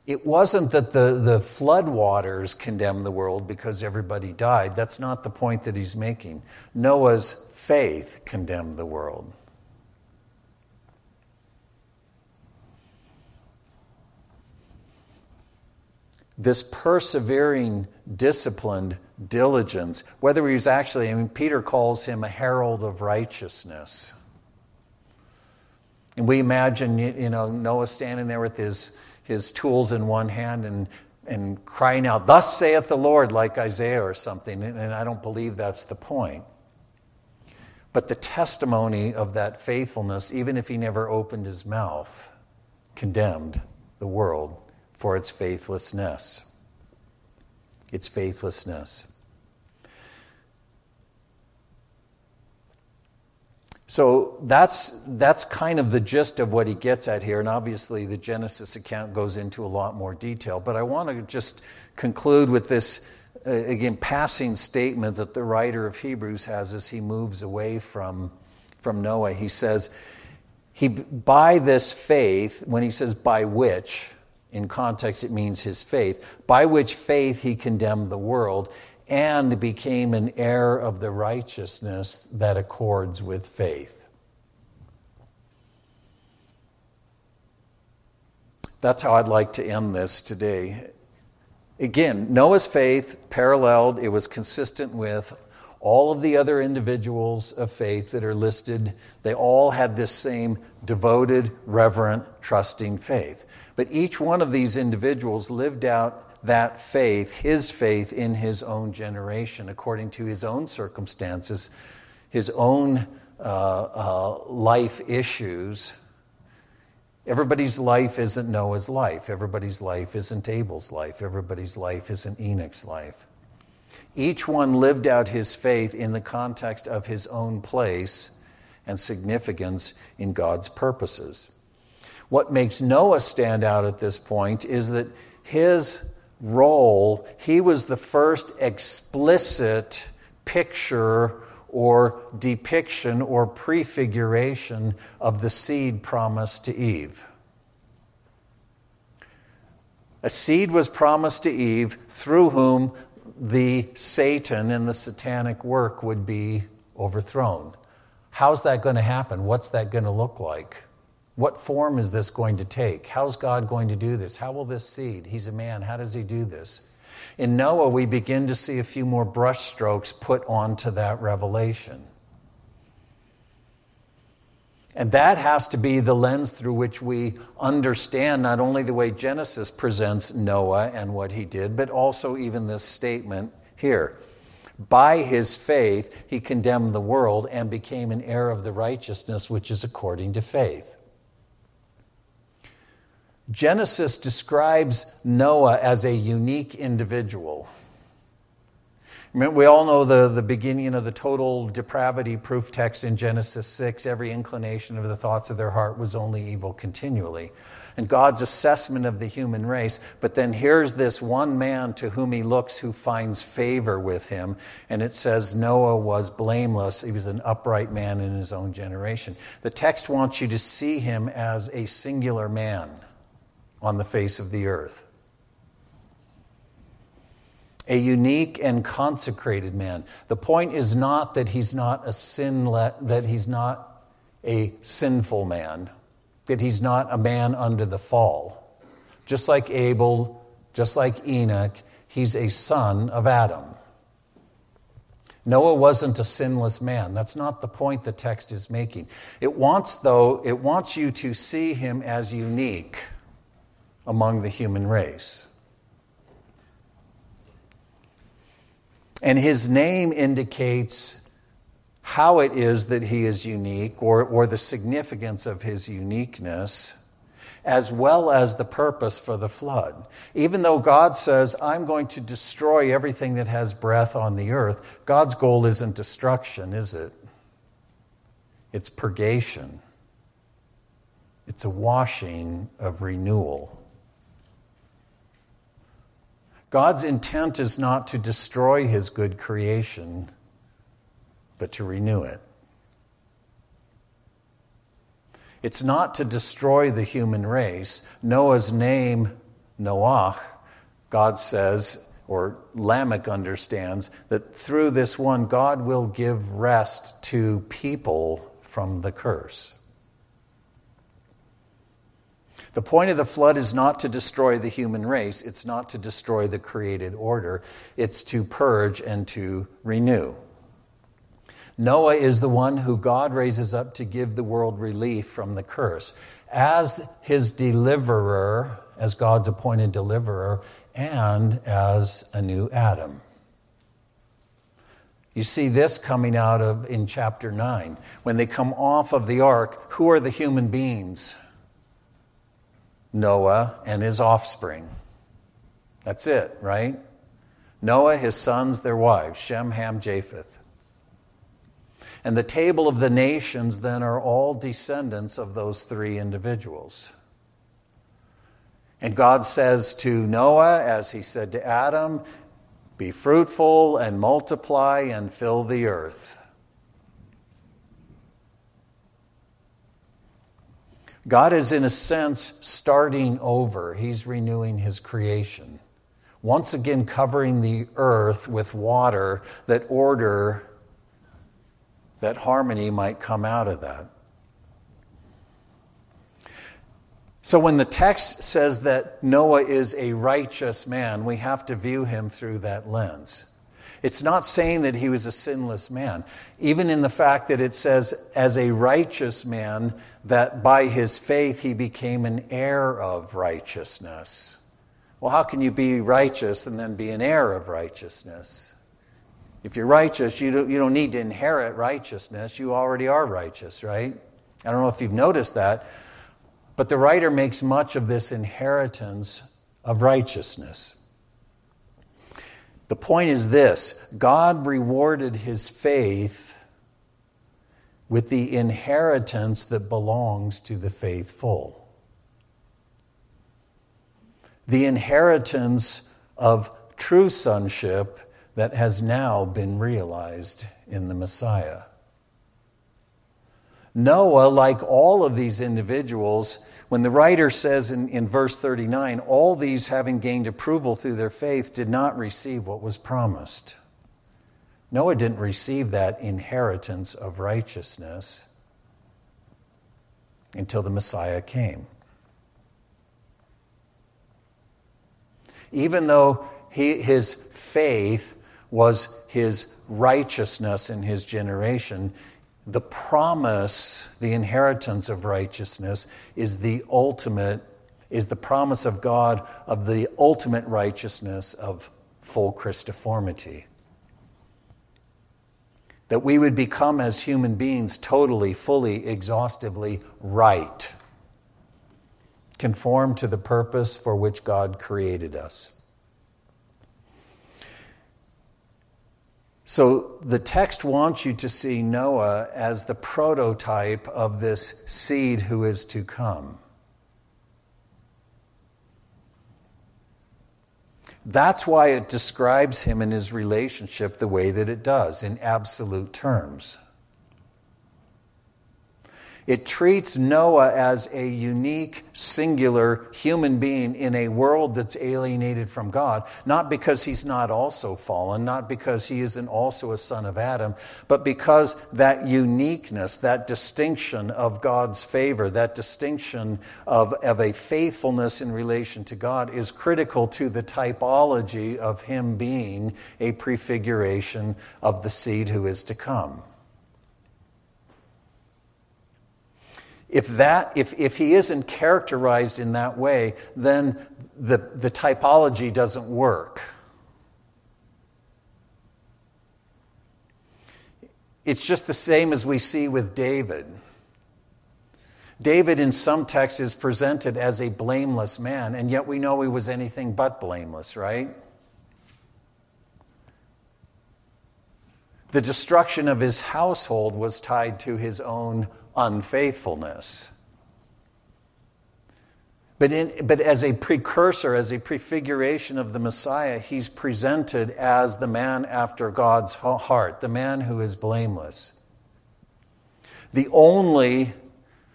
It wasn't that the, the floodwaters condemned the world because everybody died. That's not the point that he's making. Noah's faith condemned the world. This persevering, disciplined diligence, whether he was actually, I mean, Peter calls him a herald of righteousness. And we imagine, you know, Noah standing there with his his tools in one hand and, and crying out, "Thus saith the Lord," like Isaiah or something. And, and I don't believe that's the point. But the testimony of that faithfulness, even if he never opened his mouth, condemned the world for its faithlessness. Its faithlessness. So that's that's kind of the gist of what he gets at here, and obviously the Genesis account goes into a lot more detail. But I want to just conclude with this, uh, again, passing statement that the writer of Hebrews has as he moves away from, from Noah. He says, he by this faith, when he says by which, in context it means his faith, by which faith he condemned the world, and became an heir of the righteousness that accords with faith. That's how I'd like to end this today. Again, Noah's faith paralleled, it was consistent with all of the other individuals of faith that are listed. They all had this same devoted, reverent, trusting faith. But each one of these individuals lived out that faith, his faith in his own generation, according to his own circumstances, his own uh, uh, life issues. Everybody's life isn't Noah's life. Everybody's life isn't Abel's life. Everybody's life isn't Enoch's life. Each one lived out his faith in the context of his own place and significance in God's purposes. What makes Noah stand out at this point is that his role, he was the first explicit picture or depiction or prefiguration of the seed promised to Eve. A seed was promised to Eve through whom the Satan and the satanic work would be overthrown. How's that going to happen? What's that going to look like? What form is this going to take? How's God going to do this? How will this seed? He's a man. How does he do this? In Noah, we begin to see a few more brushstrokes put onto that revelation. And that has to be the lens through which we understand not only the way Genesis presents Noah and what he did, but also even this statement here. By his faith, he condemned the world and became an heir of the righteousness which is according to faith. Genesis describes Noah as a unique individual. We all know the, the beginning of the total depravity proof text in Genesis six. Every inclination of the thoughts of their heart was only evil continually. And God's assessment of the human race. But then here's this one man to whom he looks who finds favor with him. And it says Noah was blameless. He was an upright man in his own generation. The text wants you to see him as a singular man on the face of the earth. A unique and consecrated man. The point is not that he's not a sin, that he's not a sinful man, that he's not a man under the fall. Just like Abel, just like Enoch, he's a son of Adam. Noah wasn't a sinless man. That's not the point the text is making. It wants, though, it wants you to see him as unique among the human race. And his name indicates how it is that he is unique or, or the significance of his uniqueness, as well as the purpose for the flood. Even though God says, I'm going to destroy everything that has breath on the earth, God's goal isn't destruction, is it? It's purgation. It's a washing of renewal. God's intent is not to destroy his good creation, but to renew it. It's not to destroy the human race. Noah's name, Noah, God says, or Lamech understands, that through this one, God will give rest to people from the curse. The point of the flood is not to destroy the human race. It's not to destroy the created order. It's to purge and to renew. Noah is the one who God raises up to give the world relief from the curse as his deliverer, as God's appointed deliverer, and as a new Adam. You see this coming out of in chapter nine. When they come off of the ark, who are the human beings? Noah and his offspring. That's it, right? Noah, his sons, their wives, Shem, Ham, Japheth. And the table of the nations then are all descendants of those three individuals. And God says to Noah, as he said to Adam, be fruitful and multiply and fill the earth. God is, in a sense, starting over. He's renewing his creation. Once again, covering the earth with water that order, that harmony might come out of that. So when the text says that Noah is a righteous man, we have to view him through that lens. It's not saying that he was a sinless man. Even in the fact that it says, as a righteous man, that by his faith he became an heir of righteousness. Well, how can you be righteous and then be an heir of righteousness? If you're righteous, you don't, you don't need to inherit righteousness. You already are righteous, right? I don't know if you've noticed that, but the writer makes much of this inheritance of righteousness. The point is this, God rewarded his faith with the inheritance that belongs to the faithful. The inheritance of true sonship that has now been realized in the Messiah. Noah, like all of these individuals, when the writer says in, in verse thirty-nine, all these having gained approval through their faith did not receive what was promised. Noah didn't receive that inheritance of righteousness until the Messiah came. Even though he, his faith was his righteousness in his generation, the promise, the inheritance of righteousness, is the ultimate, is the promise of God of the ultimate righteousness of full Christiformity. That we would become as human beings totally, fully, exhaustively right, conform to the purpose for which God created us. So the text wants you to see Noah as the prototype of this seed who is to come. That's why it describes him and his relationship the way that it does, in absolute terms. It treats Noah as a unique, singular human being in a world that's alienated from God, not because he's not also fallen, not because he isn't also a son of Adam, but because that uniqueness, that distinction of God's favor, that distinction of, of a faithfulness in relation to God is critical to the typology of him being a prefiguration of the seed who is to come. If that, if, if he isn't characterized in that way, then the, the typology doesn't work. It's just the same as we see with David. David in some texts is presented as a blameless man, and yet we know he was anything but blameless, right? The destruction of his household was tied to his own unfaithfulness. But, in, but as a precursor, as a prefiguration of the Messiah, he's presented as the man after God's heart, the man who is blameless. The only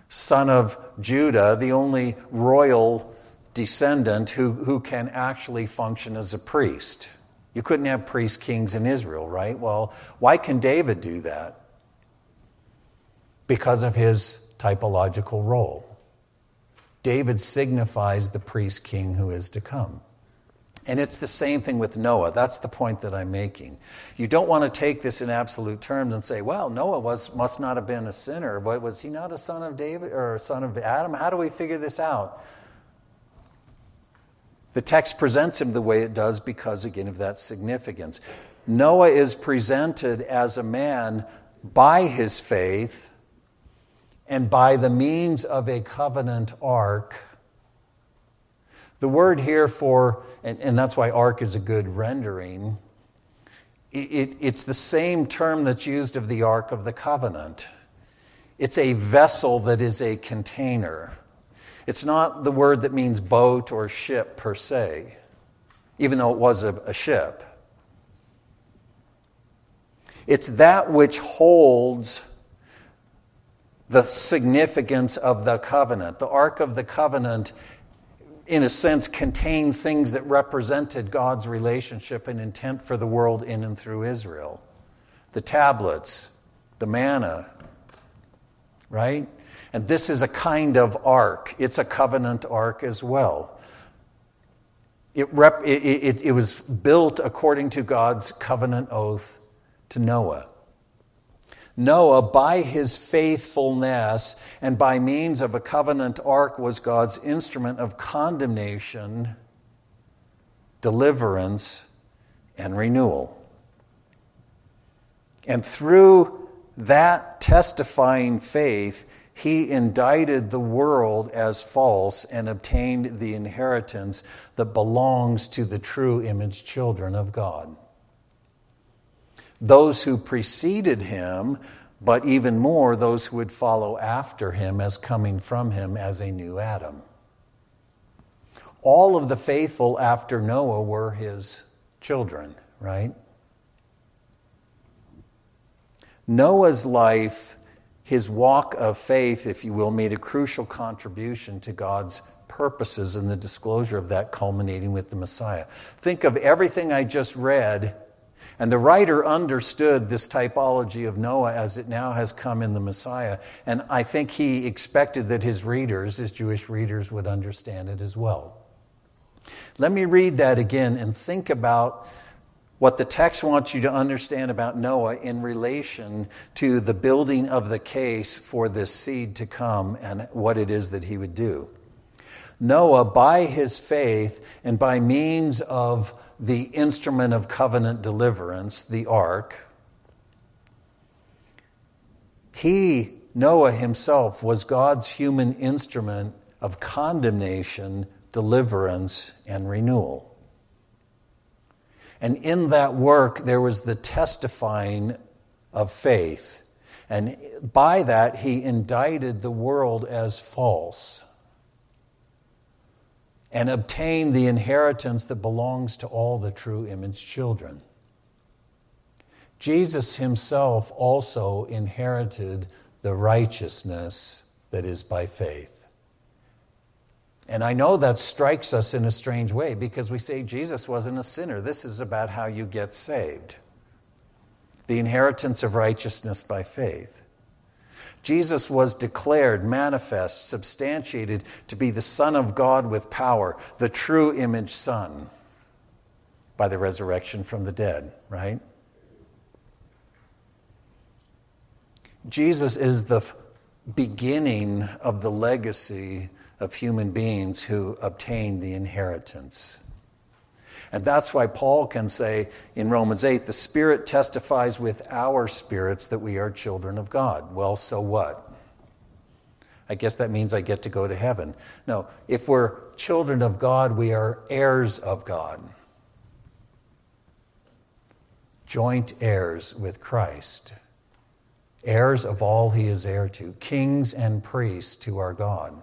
son of Judah, the only royal descendant who, who can actually function as a priest. You couldn't have priest kings in Israel, right? Well, why can David do that? Because of his typological role. David signifies the priest king who is to come. And it's the same thing with Noah. That's the point that I'm making. You don't want to take this in absolute terms and say, well, Noah was, must not have been a sinner. But was he not a son of David or a son of Adam? How do we figure this out? The text presents him the way it does because, again, of that significance. Noah is presented as a man by his faith and by the means of a covenant ark. The word here for, and, and that's why ark is a good rendering, it, it, it's the same term that's used of the ark of the covenant. It's a vessel that is a container. It's not the word that means boat or ship per se, even though it was a, a ship. It's that which holds the significance of the covenant. The Ark of the Covenant, in a sense, contained things that represented God's relationship and intent for the world in and through Israel. The tablets, the manna, right? And this is a kind of ark. It's a covenant ark as well. It, rep- it, it, it was built according to God's covenant oath to Noah. Noah, by his faithfulness and by means of a covenant ark, was God's instrument of condemnation, deliverance, and renewal. And through that testifying faith, he indicted the world as false and obtained the inheritance that belongs to the true image children of God. Those who preceded him, but even more, those who would follow after him as coming from him as a new Adam. All of the faithful after Noah were his children, right? Noah's life, his walk of faith, if you will, made a crucial contribution to God's purposes and the disclosure of that, culminating with the Messiah. Think of everything I just read, and the writer understood this typology of Noah as it now has come in the Messiah, and I think he expected that his readers, his Jewish readers, would understand it as well. Let me read that again and think about what the text wants you to understand about Noah in relation to the building of the case for this seed to come and what it is that he would do. Noah, by his faith and by means of the instrument of covenant deliverance, the ark, he, Noah himself, was God's human instrument of condemnation, deliverance, and renewal. And in that work, there was the testifying of faith. And by that, he indicted the world as false and obtained the inheritance that belongs to all the true image children. Jesus himself also inherited the righteousness that is by faith. And I know that strikes us in a strange way because we say Jesus wasn't a sinner. This is about how you get saved. The inheritance of righteousness by faith. Jesus was declared, manifest, substantiated to be the Son of God with power, the true image Son, by the resurrection from the dead, right? Jesus is the beginning of the legacy of human beings who obtain the inheritance. And that's why Paul can say in Romans eight, the Spirit testifies with our spirits that we are children of God. Well, so what? I guess that means I get to go to heaven. No, if we're children of God, we are heirs of God. Joint heirs with Christ. Heirs of all he is heir to. Kings and priests to our God.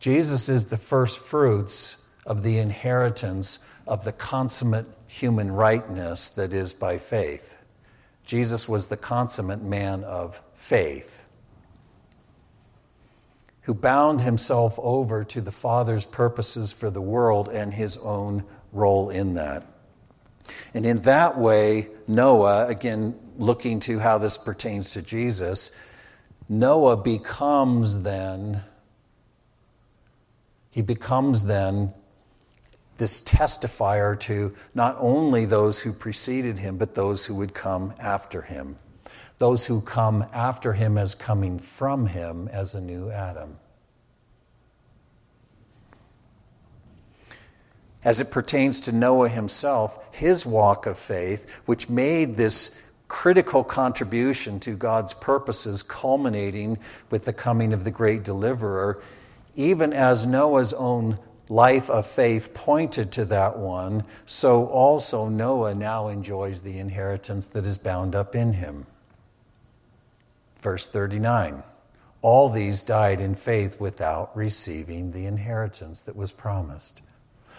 Jesus is the first fruits of the inheritance of the consummate human rightness that is by faith. Jesus was the consummate man of faith who bound himself over to the Father's purposes for the world and his own role in that. And in that way, Noah, again, looking to how this pertains to Jesus, Noah becomes then... He becomes then this testifier to not only those who preceded him, but those who would come after him. Those who come after him as coming from him as a new Adam. As it pertains to Noah himself, his walk of faith, which made this critical contribution to God's purposes, culminating with the coming of the great deliverer, even as Noah's own life of faith pointed to that one, so also Noah now enjoys the inheritance that is bound up in him. Verse thirty-nine, all these died in faith without receiving the inheritance that was promised.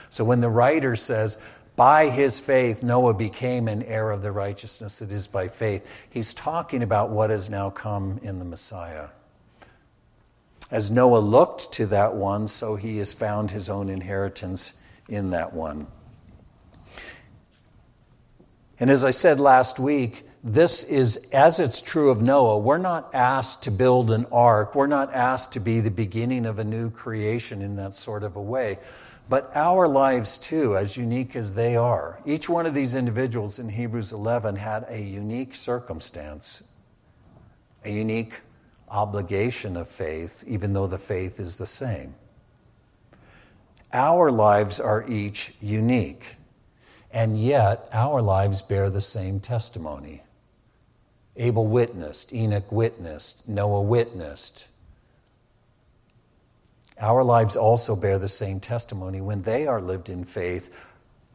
So when the writer says, by his faith Noah became an heir of the righteousness that is by faith, he's talking about what has now come in the Messiah. As Noah looked to that one, so he has found his own inheritance in that one. And as I said last week, this is, as it's true of Noah, we're not asked to build an ark. We're not asked to be the beginning of a new creation in that sort of a way. But our lives, too, as unique as they are, each one of these individuals in Hebrews eleven had a unique circumstance, a unique obligation of faith, even though the faith is the same. Our lives are each unique, and yet our lives bear the same testimony. Abel witnessed, Enoch witnessed, Noah witnessed. Our lives also bear the same testimony when they are lived in faith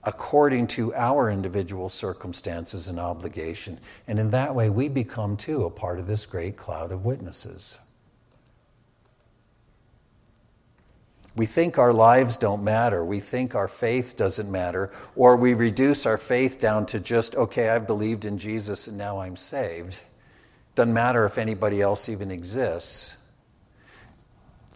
according to our individual circumstances and obligation. And in that way, we become, too, a part of this great cloud of witnesses. We think our lives don't matter. We think our faith doesn't matter. Or we reduce our faith down to just, okay, I've believed in Jesus and now I'm saved. Doesn't matter if anybody else even exists.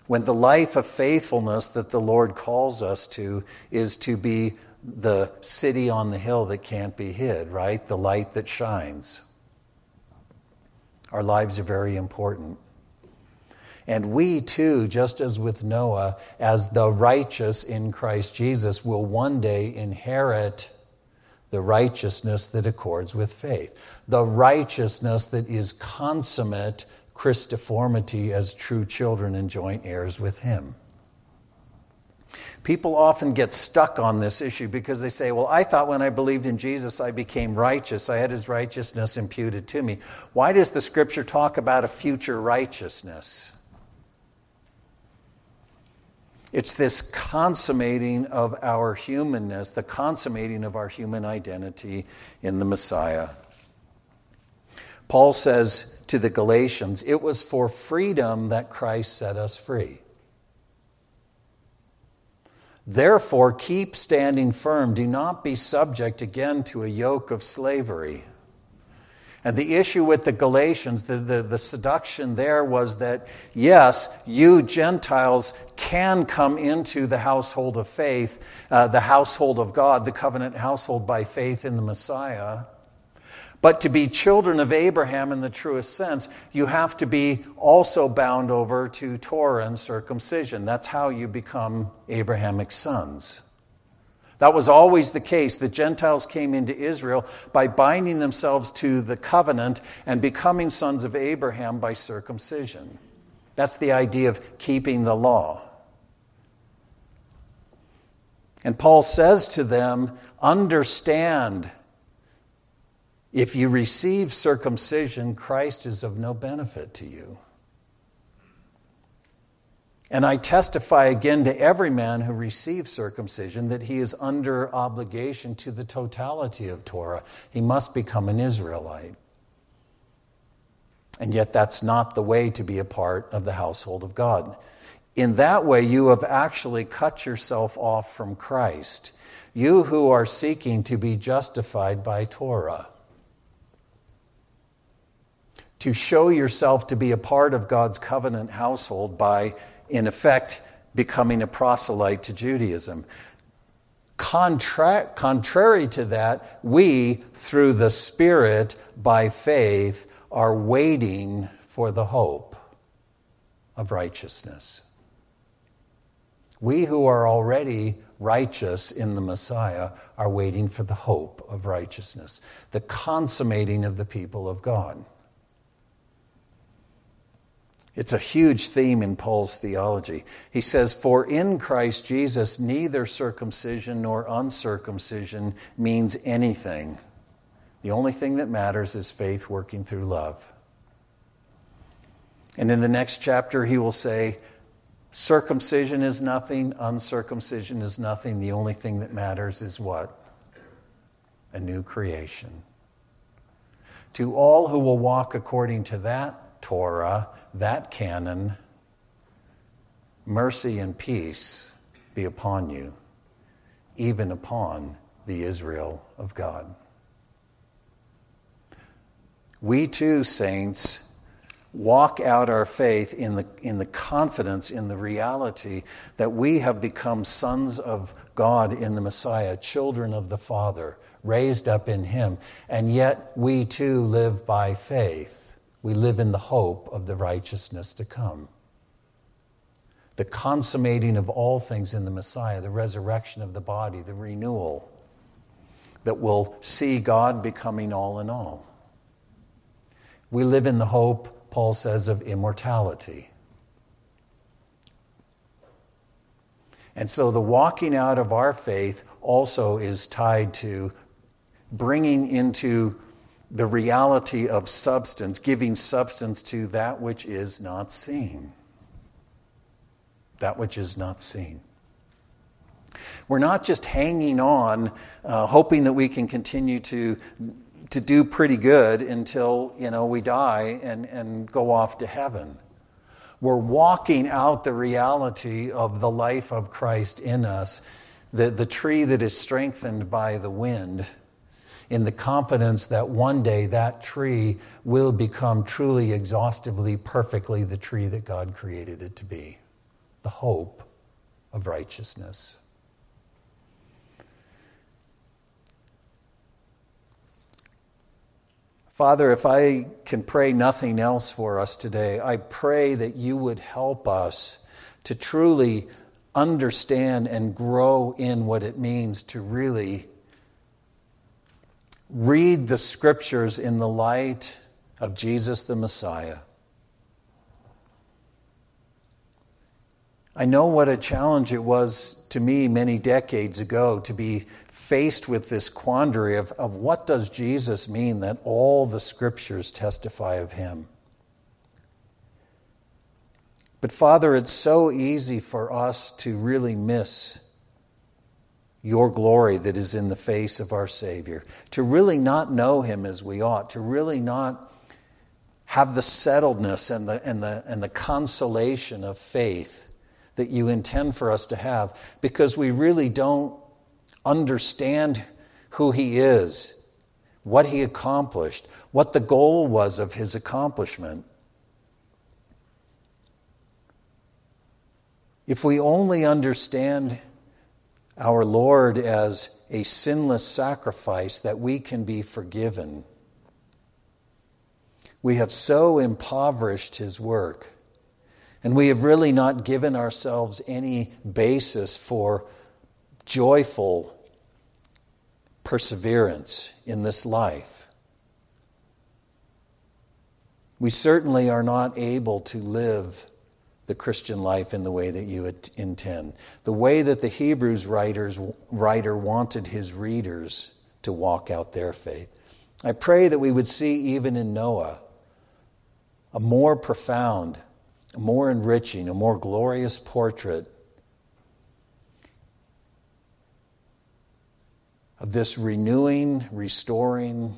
When the life of faithfulness that the Lord calls us to is to be the city on the hill that can't be hid, right? The light that shines. Our lives are very important. And we too, just as with Noah, as the righteous in Christ Jesus, will one day inherit the righteousness that accords with faith. The righteousness that is consummate Christiformity as true children and joint heirs with him. People often get stuck on this issue because they say, well, I thought when I believed in Jesus, I became righteous. I had his righteousness imputed to me. Why does the scripture talk about a future righteousness? It's this consummating of our humanness, the consummating of our human identity in the Messiah. Paul says to the Galatians, it was for freedom that Christ set us free. Therefore, keep standing firm. Do not be subject again to a yoke of slavery. And the issue with the Galatians, the, the, the seduction there was that, yes, you Gentiles can come into the household of faith, uh, the household of God, the covenant household by faith in the Messiah. But to be children of Abraham in the truest sense, you have to be also bound over to Torah and circumcision. That's how you become Abrahamic sons. That was always the case. The Gentiles came into Israel by binding themselves to the covenant and becoming sons of Abraham by circumcision. That's the idea of keeping the law. And Paul says to them, understand, if you receive circumcision, Christ is of no benefit to you. And I testify again to every man who receives circumcision that he is under obligation to the totality of Torah. He must become an Israelite. And yet that's not the way to be a part of the household of God. In that way, you have actually cut yourself off from Christ. You who are seeking to be justified by Torah. To show yourself to be a part of God's covenant household by, in effect, becoming a proselyte to Judaism. Contra- contrary to that, we, through the Spirit, by faith, are waiting for the hope of righteousness. We who are already righteous in the Messiah are waiting for the hope of righteousness, the consummating of the people of God. It's a huge theme in Paul's theology. He says, for in Christ Jesus, neither circumcision nor uncircumcision means anything. The only thing that matters is faith working through love. And in the next chapter, he will say, circumcision is nothing, uncircumcision is nothing. The only thing that matters is what? A new creation. To all who will walk according to that Torah, that canon, mercy and peace be upon you, even upon the Israel of God. We too, saints, walk out our faith in the, in the confidence, in the reality that we have become sons of God in the Messiah, children of the Father, raised up in him, and yet we too live by faith. We live in the hope of the righteousness to come. The consummating of all things in the Messiah, the resurrection of the body, the renewal that will see God becoming all in all. We live in the hope, Paul says, of immortality. And so the walking out of our faith also is tied to bringing into the reality of substance, giving substance to that which is not seen. That which is not seen. We're not just hanging on, uh, hoping that we can continue to, to do pretty good until, you know, we die and, and go off to heaven. we're walking out the reality of the life of Christ in us, the, the tree that is strengthened by the wind, in the confidence that one day that tree will become truly, exhaustively, perfectly the tree that God created it to be, the hope of righteousness. Father, if I can pray nothing else for us today, I pray that you would help us to truly understand and grow in what it means to really read the scriptures in the light of Jesus the Messiah. I know what a challenge it was to me many decades ago to be faced with this quandary of, of what does Jesus mean that all the scriptures testify of him? But Father, it's so easy for us to really miss your glory that is in the face of our Savior, to really not know him as we ought, to really not have the settledness and the, and the, and the consolation of faith that you intend for us to have, because we really don't understand who he is, what he accomplished, what the goal was of his accomplishment. If we only understand our Lord as a sinless sacrifice that we can be forgiven, we have so impoverished his work, and we have really not given ourselves any basis for joyful perseverance in this life. We certainly are not able to live the Christian life in the way that you intend, the way that the Hebrews writers, writer wanted his readers to walk out their faith. I pray that we would see even in Noah a more profound, a more enriching, a more glorious portrait of this renewing, restoring,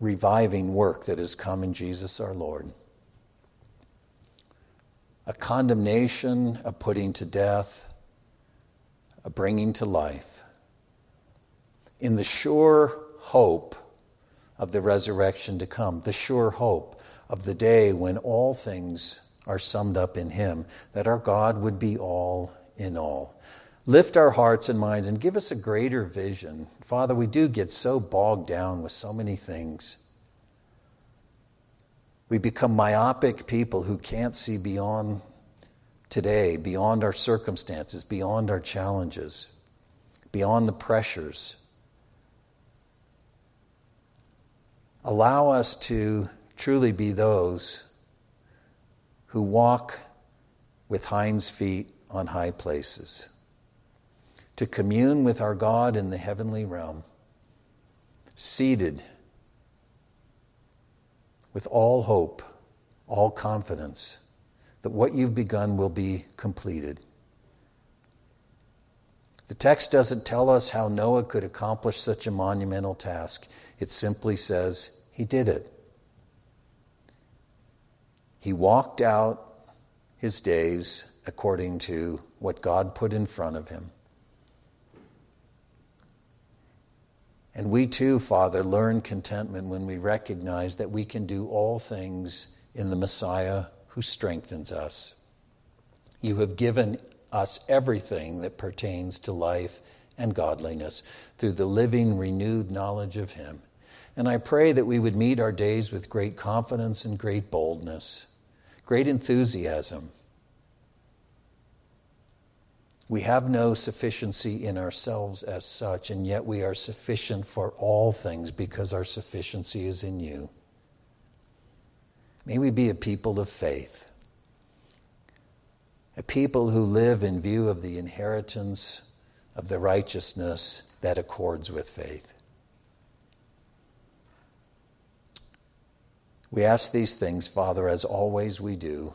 reviving work that has come in Jesus our Lord. A condemnation, a putting to death, a bringing to life, in the sure hope of the resurrection to come, the sure hope of the day when all things are summed up in him, that our God would be all in all. Lift our hearts and minds and give us a greater vision. Father, we do get so bogged down with so many things. We become myopic people who can't see beyond today, beyond our circumstances, beyond our challenges, beyond the pressures. Allow us to truly be those who walk with hinds feet on high places, to commune with our God in the heavenly realm, seated with all hope, all confidence, that what you've begun will be completed. The text doesn't tell us how Noah could accomplish such a monumental task. It simply says he did it. He walked out his days according to what God put in front of him. And we too, Father, learn contentment when we recognize that we can do all things in the Messiah who strengthens us. You have given us everything that pertains to life and godliness through the living, renewed knowledge of him. And I pray that we would meet our days with great confidence and great boldness, great enthusiasm. We have no sufficiency in ourselves as such, and yet we are sufficient for all things because our sufficiency is in you. May we be a people of faith, a people who live in view of the inheritance of the righteousness that accords with faith. We ask these things, Father, as always we do,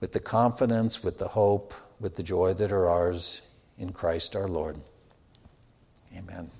with the confidence, with the hope, with the joy that are ours in Christ our Lord. Amen.